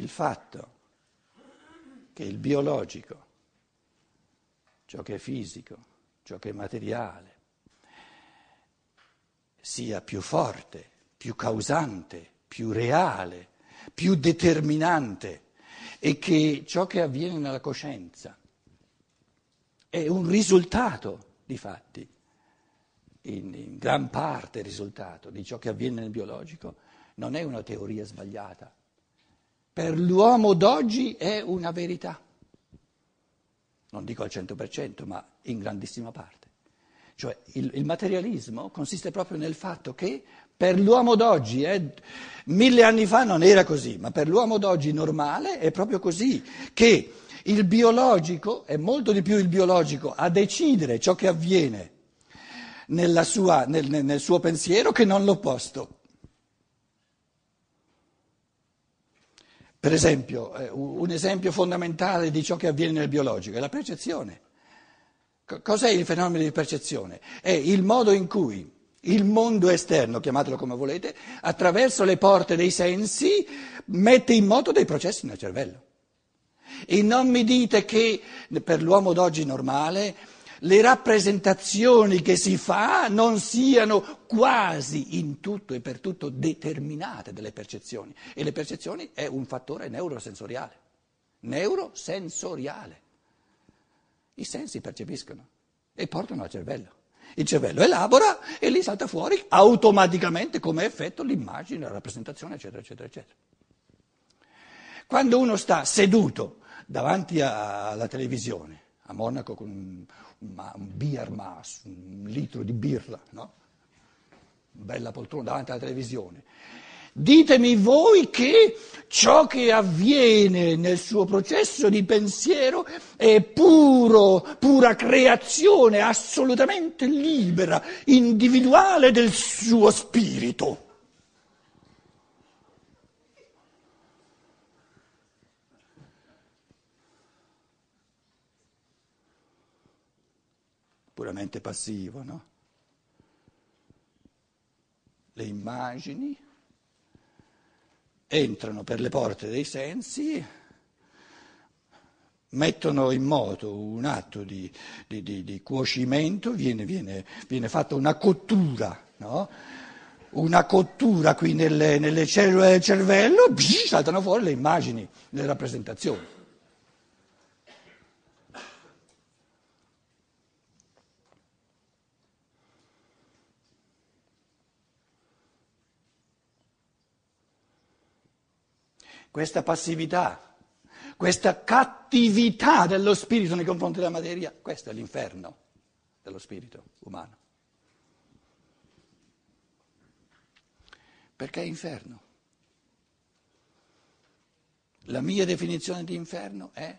il fatto che il biologico, ciò che è fisico, ciò che è materiale, sia più forte, più causante, più reale, più determinante, e che ciò che avviene nella coscienza è un risultato, difatti, in gran parte risultato di ciò che avviene nel biologico, non è una teoria sbagliata. Per l'uomo d'oggi è una verità, non dico al 100%, ma in grandissima parte. Cioè il materialismo consiste proprio nel fatto che per l'uomo d'oggi, 1000 anni fa non era così, ma per l'uomo d'oggi normale è proprio così, che il biologico, è molto di più il biologico a decidere ciò che avviene nel suo pensiero che non l'opposto. Per esempio, un esempio fondamentale di ciò che avviene nel biologico è la percezione. Cos'è il fenomeno di percezione? È il modo in cui il mondo esterno, chiamatelo come volete, attraverso le porte dei sensi mette in moto dei processi nel cervello. E non mi dite che per l'uomo d'oggi normale le rappresentazioni che si fa non siano quasi in tutto e per tutto determinate dalle percezioni. E le percezioni è un fattore neurosensoriale. Neurosensoriale. I sensi percepiscono e portano al cervello. Il cervello elabora e lì salta fuori automaticamente come effetto l'immagine, la rappresentazione, eccetera, eccetera, eccetera. Quando uno sta seduto davanti alla televisione, a Monaco con un biermaß, un litro di birra, no? Bella poltrona davanti alla televisione. Ditemi voi che ciò che avviene nel suo processo di pensiero è pura creazione, assolutamente libera, individuale del suo spirito. Puramente passivo, no? Le immagini entrano per le porte dei sensi, mettono in moto un atto di cuocimento, viene fatta una cottura, no? Una cottura qui nelle cellule del cervello, saltano fuori le immagini, le rappresentazioni. Questa passività, questa cattività dello spirito nei confronti della materia, questo è l'inferno dello spirito umano. Perché inferno? La mia definizione di inferno è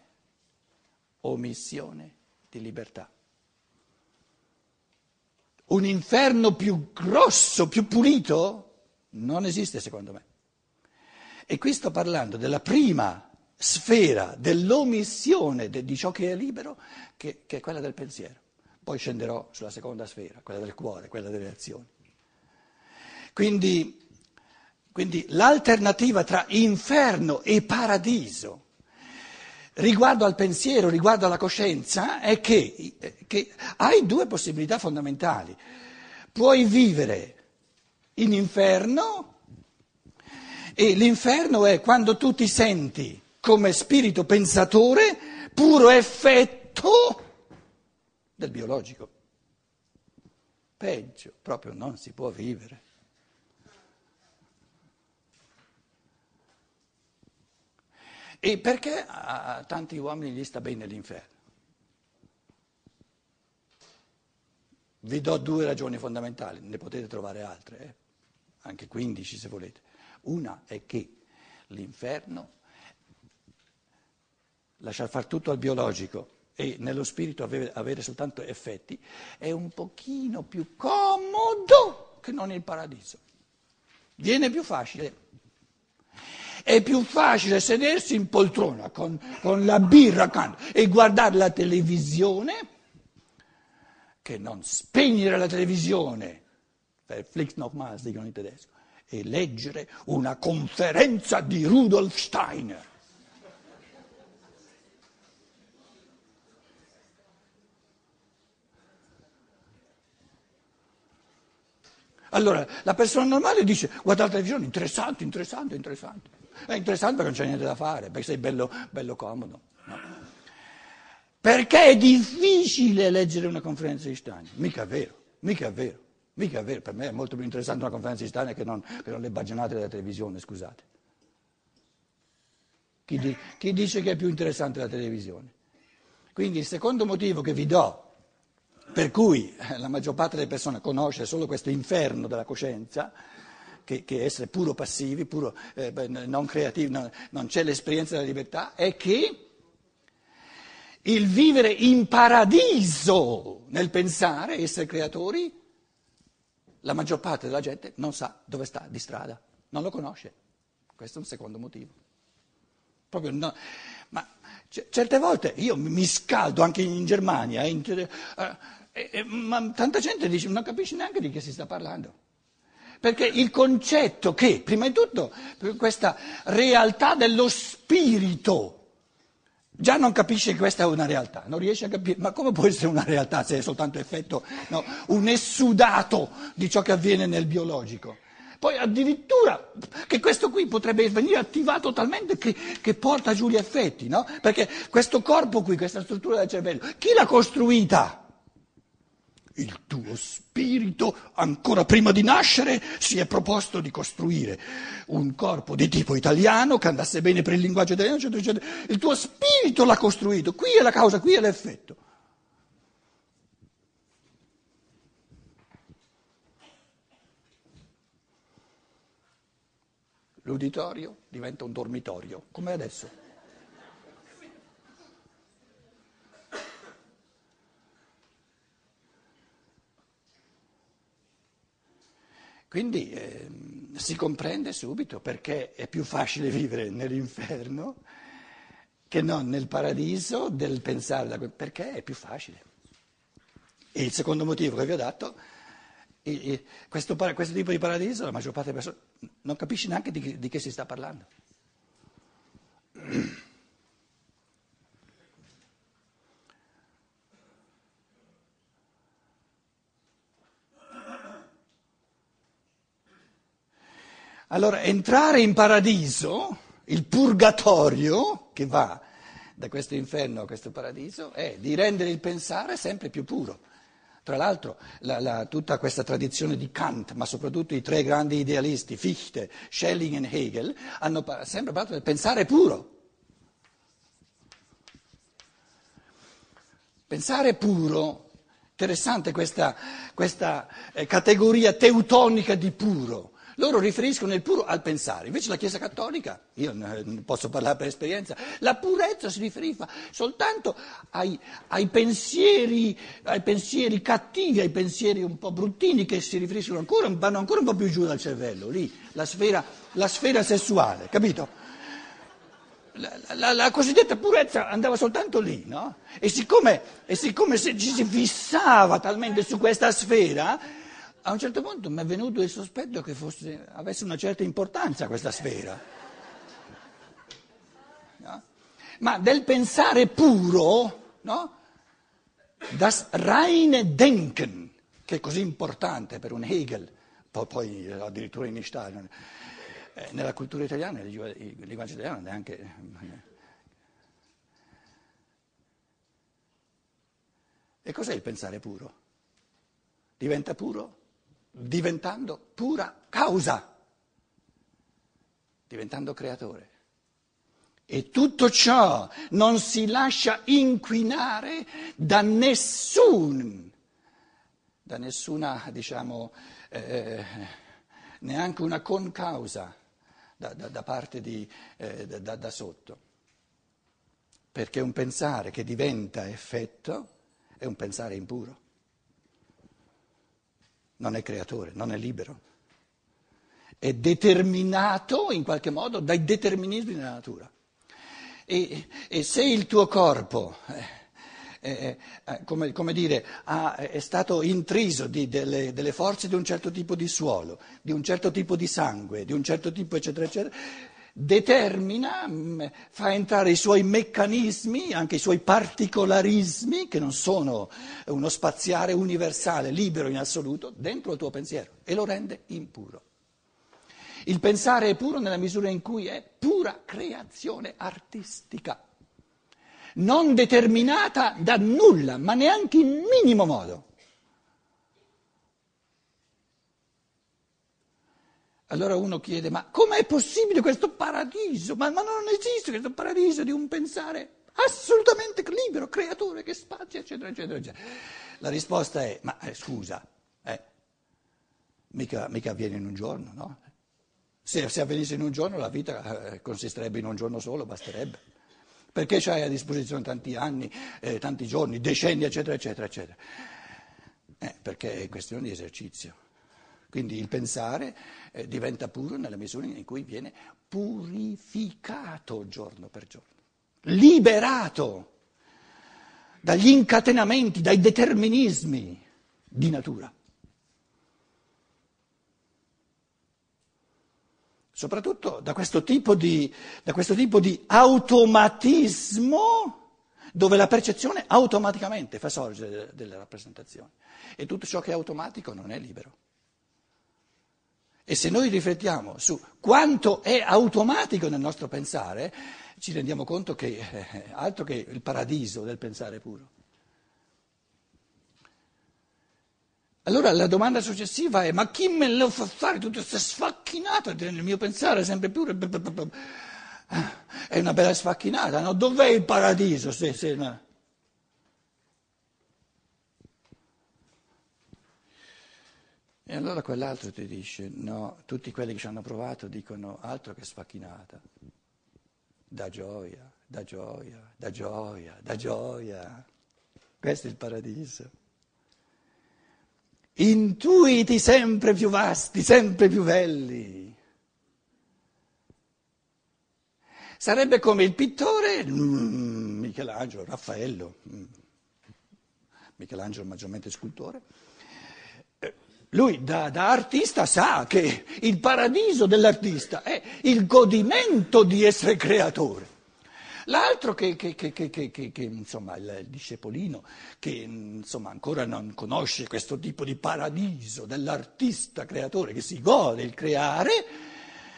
omissione di libertà. Un inferno più grosso, più pulito, non esiste secondo me. E qui sto parlando della prima sfera dell'omissione di ciò che è libero, che è quella del pensiero. Poi scenderò sulla seconda sfera, quella del cuore, quella delle azioni. Quindi l'alternativa tra inferno e paradiso riguardo al pensiero, riguardo alla coscienza, è che hai due possibilità fondamentali. Puoi vivere in inferno. E l'inferno è quando tu ti senti come spirito pensatore, puro effetto del biologico. Peggio, proprio non si può vivere. E perché a tanti uomini gli sta bene l'inferno? Vi do 2 ragioni fondamentali, ne potete trovare altre, anche 15 se volete. Una è che l'inferno, lasciar far tutto al biologico e nello spirito avere soltanto effetti, è un pochino più comodo che non il paradiso. Viene più facile. È più facile sedersi in poltrona con la birra accanto e guardare la televisione che non spegnere la televisione, per Flix nochmals dicono in tedesco, e leggere una conferenza di Rudolf Steiner. Allora, la persona normale dice, guarda la televisione, interessante, interessante, interessante. È interessante perché non c'è niente da fare, perché sei bello, bello comodo. No. Perché è difficile leggere una conferenza di Steiner? Mica è vero, mica è vero, mica è vero. Per me è molto più interessante una conferenza di Steiner che non le bagionate della televisione, scusate. Chi dice che è più interessante la televisione? Quindi il secondo motivo che vi do, per cui la maggior parte delle persone conosce solo questo inferno della coscienza, che essere puro passivi, puro non creativi, non c'è l'esperienza della libertà, è che il vivere in paradiso nel pensare, essere creatori, la maggior parte della gente non sa dove sta di strada, non lo conosce. Questo è un secondo motivo. Proprio no. Ma certe volte io mi scaldo anche in Germania, ma tanta gente dice non capisce neanche di che si sta parlando. Perché il concetto che, prima di tutto, questa realtà dello spirito, già non capisce che questa è una realtà, non riesce a capire, ma come può essere una realtà se è soltanto effetto, no, un essudato di ciò che avviene nel biologico? Poi addirittura che questo qui potrebbe venire attivato talmente che porta giù gli effetti, no? Perché questo corpo qui, questa struttura del cervello, chi l'ha costruita? Il tuo spirito, ancora prima di nascere, si è proposto di costruire un corpo di tipo italiano, che andasse bene per il linguaggio italiano, eccetera, eccetera. Il tuo spirito l'ha costruito, qui è la causa, qui è l'effetto. L'uditorio diventa un dormitorio, come adesso. Quindi si comprende subito perché è più facile vivere nell'inferno che non nel paradiso del pensare, perché è più facile. E il secondo motivo che vi ho dato, questo tipo di paradiso, la maggior parte delle persone non capisce neanche di che si sta parlando. Allora, entrare in paradiso, il purgatorio che va da questo inferno a questo paradiso, è di rendere il pensare sempre più puro. Tra l'altro tutta questa tradizione di Kant, ma soprattutto i tre grandi idealisti, Fichte, Schelling e Hegel, hanno sempre parlato del pensare puro. Pensare puro, interessante questa categoria teutonica di puro. Loro riferiscono il puro al pensare, invece la Chiesa Cattolica, io non posso parlare per esperienza, la purezza si riferiva soltanto ai pensieri cattivi, ai pensieri un po' bruttini che si riferiscono ancora, vanno ancora un po' più giù dal cervello, lì, la sfera sessuale, capito? La cosiddetta purezza andava soltanto lì, no? E siccome ci si fissava talmente su questa sfera, a un certo punto mi è venuto il sospetto che avesse una certa importanza questa sfera. No? Ma del pensare puro, no? Das reine Denken, che è così importante per un Hegel, poi addirittura in Steiner, nella cultura italiana, nel linguaggio italiano neanche. E cos'è il pensare puro? Diventa puro? Diventando pura causa, diventando creatore. E tutto ciò non si lascia inquinare da nessuna, diciamo, neanche una concausa da parte da sotto. Perché un pensare che diventa effetto è un pensare impuro. Non è creatore, non è libero, è determinato in qualche modo dai determinismi della natura. E se il tuo corpo, è stato intriso delle forze di un certo tipo di suolo, di un certo tipo di sangue, di un certo tipo eccetera eccetera, determina, fa entrare i suoi meccanismi, anche i suoi particolarismi, che non sono uno spaziare universale, libero in assoluto, dentro il tuo pensiero e lo rende impuro. Il pensare è puro nella misura in cui è pura creazione artistica, non determinata da nulla, ma neanche in minimo modo. Allora uno chiede, ma com'è possibile questo paradiso? Ma non esiste questo paradiso di un pensare assolutamente libero, creatore che spazia, eccetera, eccetera, eccetera. La risposta è, ma scusa, mica avviene in un giorno, no? Se avvenisse in un giorno la vita consisterebbe in un giorno solo, basterebbe. Perché c'hai a disposizione tanti anni, tanti giorni, decenni, eccetera, eccetera, eccetera. Perché è questione di esercizio. Quindi il pensare diventa puro nella misura in cui viene purificato giorno per giorno, liberato dagli incatenamenti, dai determinismi di natura. Soprattutto da questo tipo di automatismo, dove la percezione automaticamente fa sorgere delle rappresentazioni. E tutto ciò che è automatico non è libero. E se noi riflettiamo su quanto è automatico nel nostro pensare, ci rendiamo conto che è altro che il paradiso del pensare puro. Allora la domanda successiva è, ma chi me lo fa fare tutto questo sfacchinato nel mio pensare sempre puro? È una bella sfacchinata, no? Dov'è il paradiso? No. E allora quell'altro ti dice, no, tutti quelli che ci hanno provato dicono altro che sfacchinata, da gioia, da gioia, da gioia, da gioia, questo è il paradiso. Intuiti sempre più vasti, sempre più belli. Sarebbe come il pittore, Michelangelo, Raffaello, Michelangelo maggiormente scultore. Lui da artista sa che il paradiso dell'artista è il godimento di essere creatore. L'altro che insomma, il discepolino che insomma, ancora non conosce questo tipo di paradiso dell'artista creatore che si gode il creare,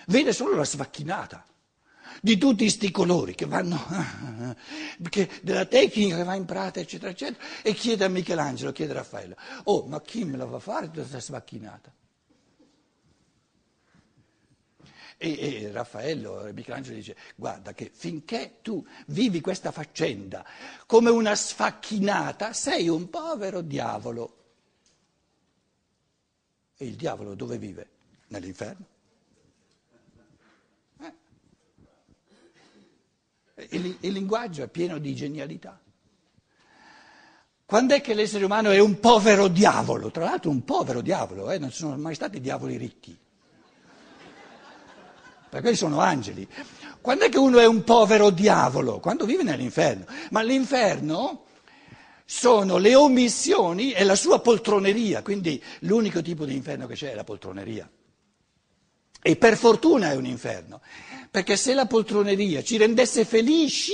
vede solo la sfacchinata di tutti sti colori che vanno, della tecnica che va in pratica, eccetera, eccetera, e chiede a Michelangelo, chiede a Raffaello, oh, ma chi me la fa fare tutta questa sfacchinata? E Raffaello, Michelangelo dice, guarda che finché tu vivi questa faccenda come una sfacchinata, sei un povero diavolo. E il diavolo dove vive? Nell'inferno. Il linguaggio è pieno di genialità. Quando è che l'essere umano è un povero diavolo? Tra l'altro un povero diavolo, non sono mai stati diavoli ricchi. Perché sono angeli. Quando è che uno è un povero diavolo? Quando vive nell'inferno. Ma l'inferno sono le omissioni e la sua poltroneria, quindi l'unico tipo di inferno che c'è è la poltroneria. E per fortuna è un inferno, perché se la poltroneria ci rendesse felici,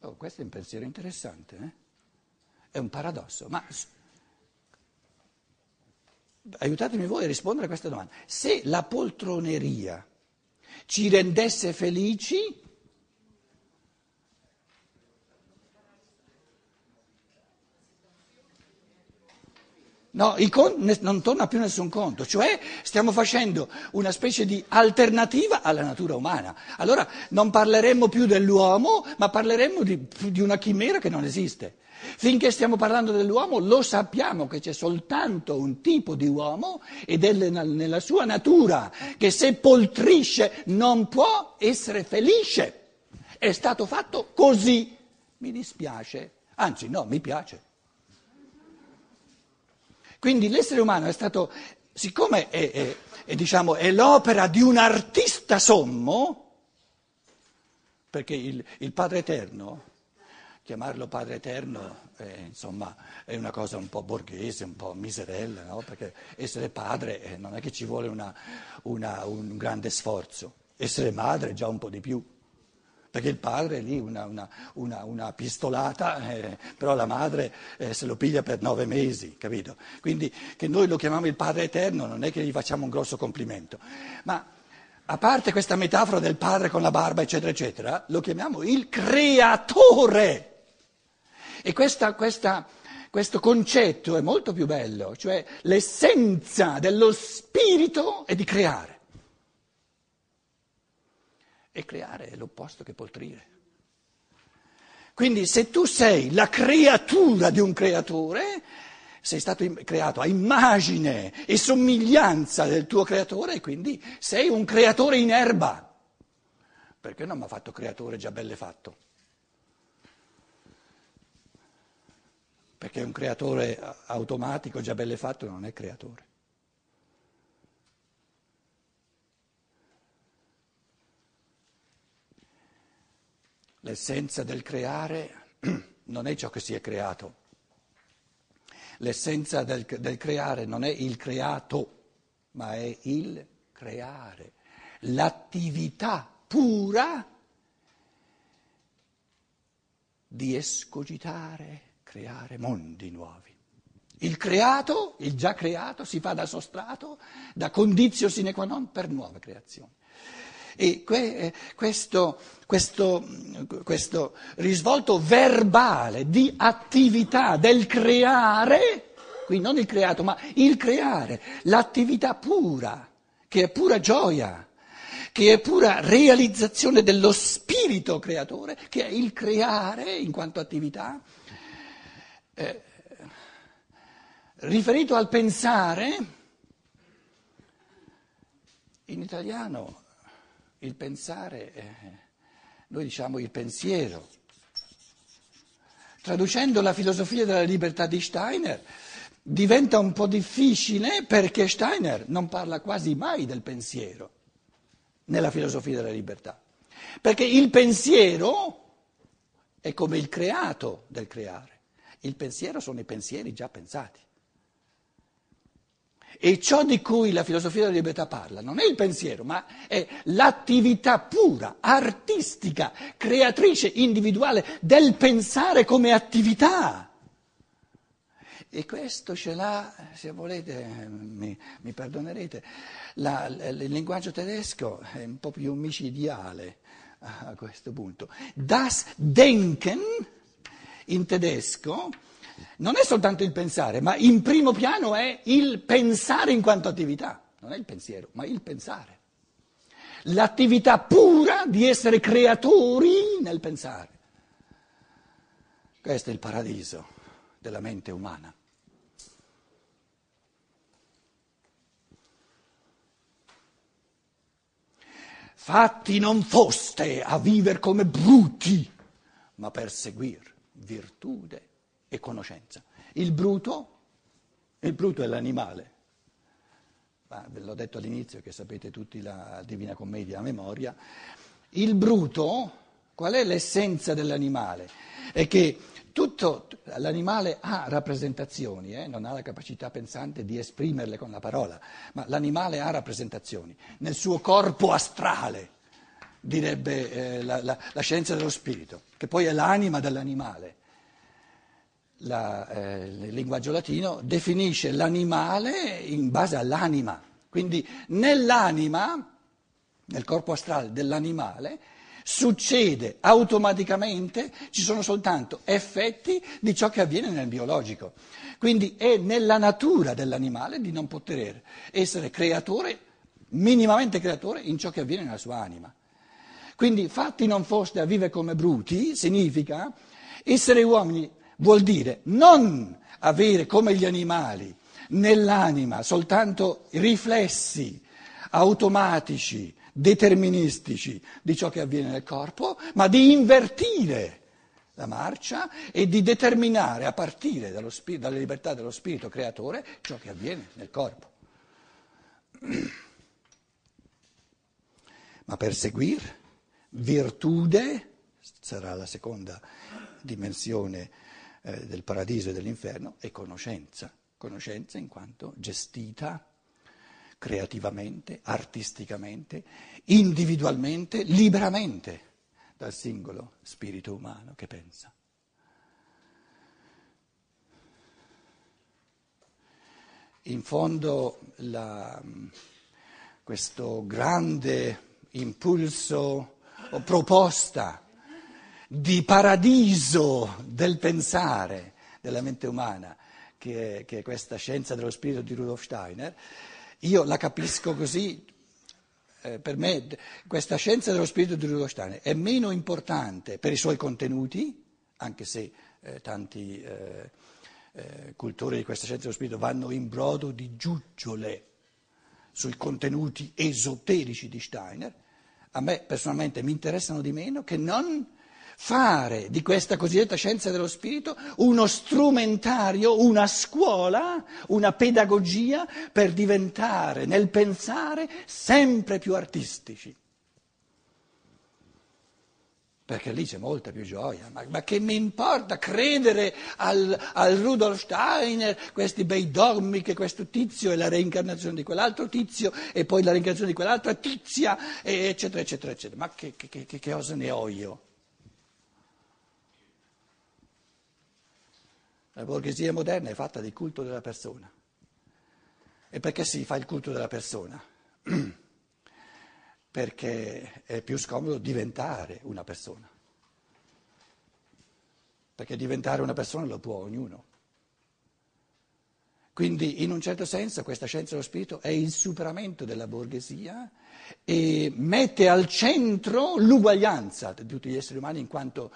oh, questo è un pensiero interessante, È un paradosso, ma aiutatemi voi a rispondere a questa domanda. Se la poltroneria ci rendesse felici, no, non torna più nessun conto, cioè stiamo facendo una specie di alternativa alla natura umana. Allora non parleremmo più dell'uomo, ma parleremmo di una chimera che non esiste. Finché stiamo parlando dell'uomo lo sappiamo che c'è soltanto un tipo di uomo ed è nella sua natura che se poltrisce non può essere felice. È stato fatto così, mi dispiace, anzi no, mi piace. Quindi l'essere umano è stato, siccome è l'opera di un artista sommo, perché il Padre Eterno chiamarlo Padre Eterno, insomma, è una cosa un po' borghese, un po' miserella, no? Perché essere padre non è che ci vuole un grande sforzo, essere madre già un po' di più, perché il padre è lì una pistolata, però la madre se lo piglia per 9 mesi, capito? Quindi che noi lo chiamiamo il Padre Eterno non è che gli facciamo un grosso complimento, ma... A parte questa metafora del padre con la barba, eccetera, eccetera, lo chiamiamo il creatore. E questo concetto è molto più bello, cioè l'essenza dello spirito è di creare. E creare è l'opposto che poltrire. Quindi se tu sei la creatura di un creatore, sei stato creato a immagine e somiglianza del tuo creatore e quindi sei un creatore in erba. Perché non mi ha fatto creatore già belle fatto? Perché un creatore automatico già belle fatto non è creatore. L'essenza del creare non è ciò che si è creato. L'essenza del creare non è il creato, ma è il creare, l'attività pura di escogitare, creare mondi nuovi. Il creato, il già creato, si fa da sostrato, da condizio sine qua non per nuove creazioni. E questo risvolto verbale di attività del creare, quindi non il creato, ma il creare, l'attività pura, che è pura gioia, che è pura realizzazione dello spirito creatore, che è il creare in quanto attività, riferito al pensare, in italiano... Il pensare, noi diciamo il pensiero. Traducendo la filosofia della libertà di Steiner diventa un po' difficile perché Steiner non parla quasi mai del pensiero nella filosofia della libertà. Perché il pensiero è come il creato del creare. Il pensiero sono i pensieri già pensati. E ciò di cui la filosofia della libertà parla non è il pensiero, ma è l'attività pura, artistica, creatrice, individuale del pensare come attività. E questo ce l'ha, se volete, mi perdonerete, il linguaggio tedesco è un po' più micidiale a questo punto. Das Denken in tedesco... Non è soltanto il pensare, ma in primo piano è il pensare in quanto attività, non è il pensiero, ma il pensare. L'attività pura di essere creatori nel pensare. Questo è il paradiso della mente umana. Fatti non foste a viver come bruti, ma per seguir virtude e conoscenza. Il bruto è l'animale. Ma ve l'ho detto all'inizio che sapete tutti la Divina Commedia a memoria. Il bruto, qual è l'essenza dell'animale? È che l'animale ha rappresentazioni, non ha la capacità pensante di esprimerle con la parola, ma l'animale ha rappresentazioni nel suo corpo astrale, direbbe la scienza dello spirito, che poi è l'anima dell'animale. Il linguaggio latino definisce l'animale in base all'anima, quindi nell'anima, nel corpo astrale dell'animale, succede automaticamente, ci sono soltanto effetti di ciò che avviene nel biologico, quindi è nella natura dell'animale di non poter essere creatore, minimamente creatore in ciò che avviene nella sua anima. Quindi fatti non foste a vivere come bruti significa essere uomini. Vuol dire non avere come gli animali nell'anima soltanto riflessi automatici, deterministici di ciò che avviene nel corpo, ma di invertire la marcia e di determinare a partire dalla libertà dello spirito creatore ciò che avviene nel corpo. Ma perseguire virtude, sarà la seconda dimensione del paradiso e dell'inferno, è conoscenza. Conoscenza in quanto gestita creativamente, artisticamente, individualmente, liberamente dal singolo spirito umano che pensa. In fondo questo grande impulso o proposta di paradiso del pensare della mente umana che è questa scienza dello spirito di Rudolf Steiner, io la capisco così, per me questa scienza dello spirito di Rudolf Steiner è meno importante per i suoi contenuti, anche se tanti cultori di questa scienza dello spirito vanno in brodo di giuggiole sui contenuti esoterici di Steiner, a me personalmente mi interessano di meno, che non fare di questa cosiddetta scienza dello spirito uno strumentario, una scuola, una pedagogia per diventare nel pensare sempre più artistici. Perché lì c'è molta più gioia, ma che mi importa credere al Rudolf Steiner, questi bei dogmi che questo tizio è la reincarnazione di quell'altro tizio e poi la reincarnazione di quell'altra tizia, eccetera, eccetera, eccetera. Ma che cosa ne ho io? La borghesia moderna è fatta di culto della persona. E perché si fa il culto della persona? Perché è più scomodo diventare una persona, perché diventare una persona lo può ognuno. Quindi in un certo senso questa scienza dello spirito è il superamento della borghesia e mette al centro l'uguaglianza di tutti gli esseri umani in quanto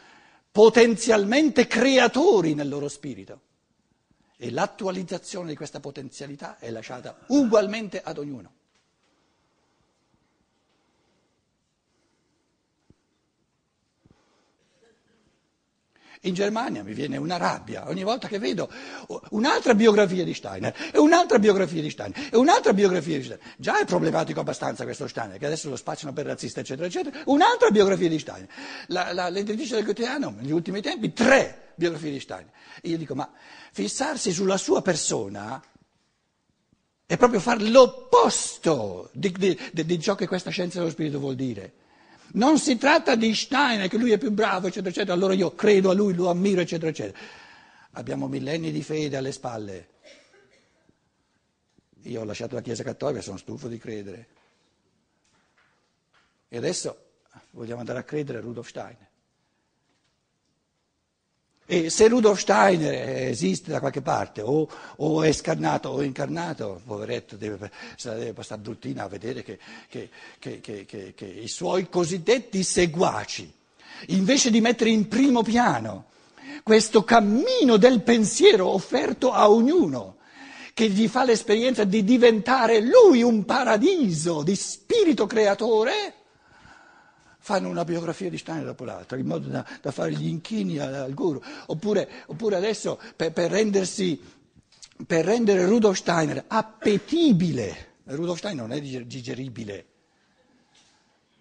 potenzialmente creatori nel loro spirito, e l'attualizzazione di questa potenzialità è lasciata ugualmente ad ognuno. In Germania mi viene una rabbia ogni volta che vedo un'altra biografia di Steiner, e un'altra biografia di Steiner, e un'altra biografia di Steiner. Già è problematico abbastanza questo Steiner, che adesso lo spacciano per razzista, eccetera, eccetera. Un'altra biografia di Steiner. L'editrice del quotidiano, negli ultimi tempi, 3 biografie di Steiner. E io dico, ma fissarsi sulla sua persona è proprio fare l'opposto di ciò che questa scienza dello spirito vuol dire. Non si tratta di Steiner, che lui è più bravo, eccetera, eccetera, allora io credo a lui, lo ammiro, eccetera, eccetera. Abbiamo millenni di fede alle spalle. Io ho lasciato la Chiesa Cattolica, sono stufo di credere. E adesso vogliamo andare a credere a Rudolf Steiner. E se Rudolf Steiner esiste da qualche parte, o è scarnato o incarnato, poveretto, se la deve passare bruttina a vedere che i suoi cosiddetti seguaci, invece di mettere in primo piano questo cammino del pensiero offerto a ognuno, che gli fa l'esperienza di diventare lui un paradiso di spirito creatore, fanno una biografia di Steiner dopo l'altra, in modo da fare gli inchini al guru. Oppure adesso per rendere Rudolf Steiner appetibile, Rudolf Steiner non è digeribile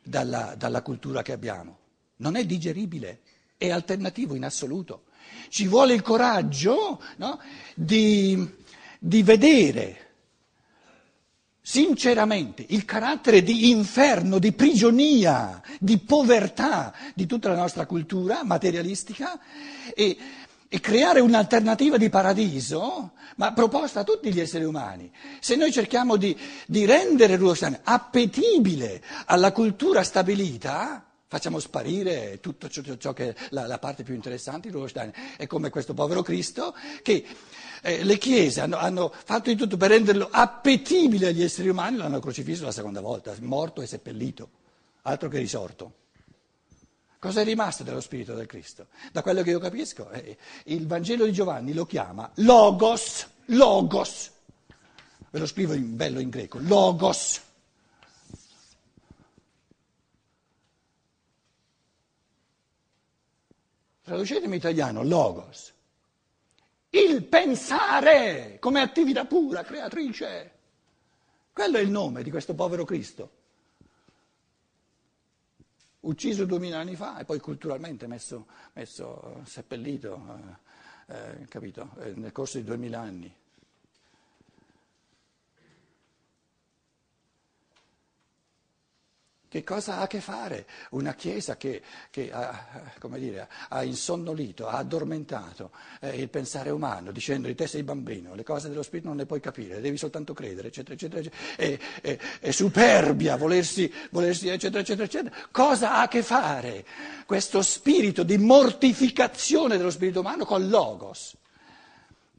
dalla cultura che abbiamo, non è digeribile, è alternativo in assoluto. Ci vuole il coraggio, no, di vedere sinceramente il carattere di inferno, di prigionia, di povertà di tutta la nostra cultura materialistica e creare un'alternativa di paradiso, ma proposta a tutti gli esseri umani. Se noi cerchiamo di rendere Rudolf Steiner appetibile alla cultura stabilita, facciamo sparire tutto ciò che è la parte più interessante di Rudolf Steiner. È come questo povero Cristo che... le chiese hanno fatto di tutto per renderlo appetibile agli esseri umani, l'hanno crocifisso la seconda volta, morto e seppellito, altro che risorto. Cosa è rimasto dello spirito del Cristo? Da quello che io capisco, il Vangelo di Giovanni lo chiama Logos, Logos, ve lo scrivo bello in greco, Logos. Traducete in italiano, Logos. Il pensare come attività pura, creatrice. Quello è il nome di questo povero Cristo. ucciso 2000 anni fa e poi culturalmente messo seppellito, capito, nel corso di 2000 anni. Che cosa ha a che fare una Chiesa che ha, come dire, ha insonnolito, ha addormentato il pensare umano, dicendo in testa di bambino, le cose dello spirito non le puoi capire, le devi soltanto credere, eccetera, eccetera, eccetera, e superbia volersi, eccetera, eccetera, eccetera. Cosa ha a che fare questo spirito di mortificazione dello spirito umano con Logos,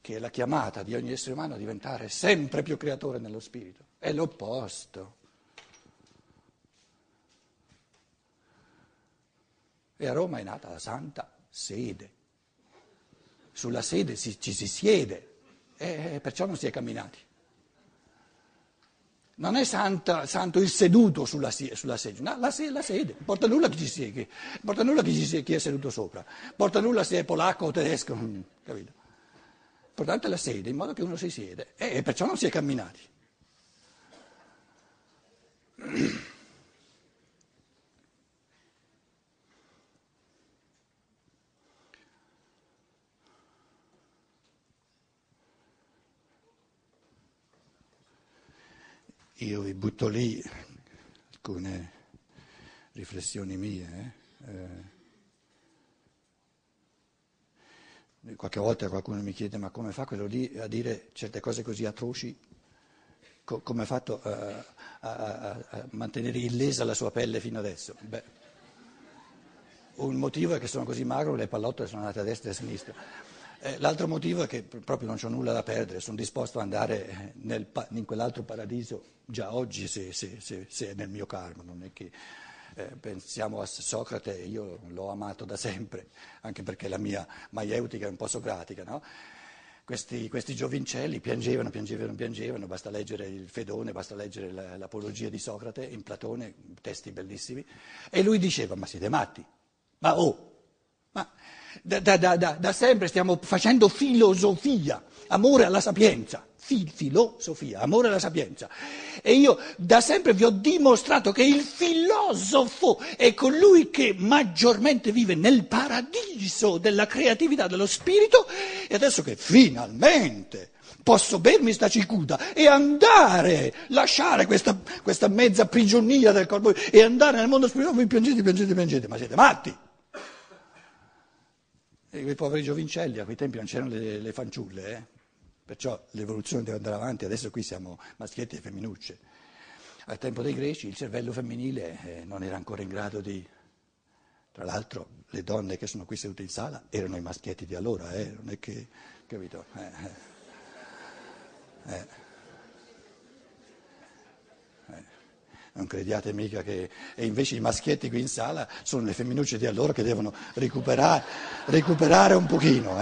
che è la chiamata di ogni essere umano a diventare sempre più creatore nello spirito? È l'opposto. E a Roma è nata la Santa Sede, sulla sede ci si siede e perciò non si è camminati. Non è santo il seduto sulla sedia, no, la sede, porta nulla chi ci siede, porta nulla chi è seduto sopra, porta nulla se è polacco o tedesco, capito? L'importante è la sede, in modo che uno si siede e perciò non si è camminati. Io vi butto lì alcune riflessioni mie. Qualche volta qualcuno mi chiede: ma come fa quello lì a dire certe cose così atroci? Come ha fatto a mantenere illesa la sua pelle fino adesso? Beh, un motivo è che sono così magro, le pallottole sono andate a destra e a sinistra. L'altro motivo è che proprio non c'ho nulla da perdere, sono disposto ad andare in quell'altro paradiso già oggi se è nel mio karma, non è che pensiamo a Socrate, io l'ho amato da sempre, anche perché la mia maieutica è un po' socratica, no? Questi giovincelli piangevano, basta leggere il Fedone, basta leggere l'Apologia di Socrate, in Platone, testi bellissimi, e lui diceva: ma siete matti, ma oh! Ma da sempre stiamo facendo filosofia, amore alla sapienza, filosofia, amore alla sapienza. E io da sempre vi ho dimostrato che il filosofo è colui che maggiormente vive nel paradiso della creatività dello spirito, e adesso che finalmente posso bermi sta cicuta e andare, lasciare questa mezza prigionia del corpo e andare nel mondo spirituale, voi piangete, ma siete matti! E quei poveri giovincelli, a quei tempi non c'erano le fanciulle, perciò l'evoluzione deve andare avanti, adesso qui siamo maschietti e femminucce. Al tempo dei Greci il cervello femminile non era ancora in grado di... Tra l'altro le donne che sono qui sedute in sala erano i maschietti di allora, non è che... capito? Non crediate mica che... E invece i maschietti qui in sala sono le femminucce di allora che devono recuperare un pochino.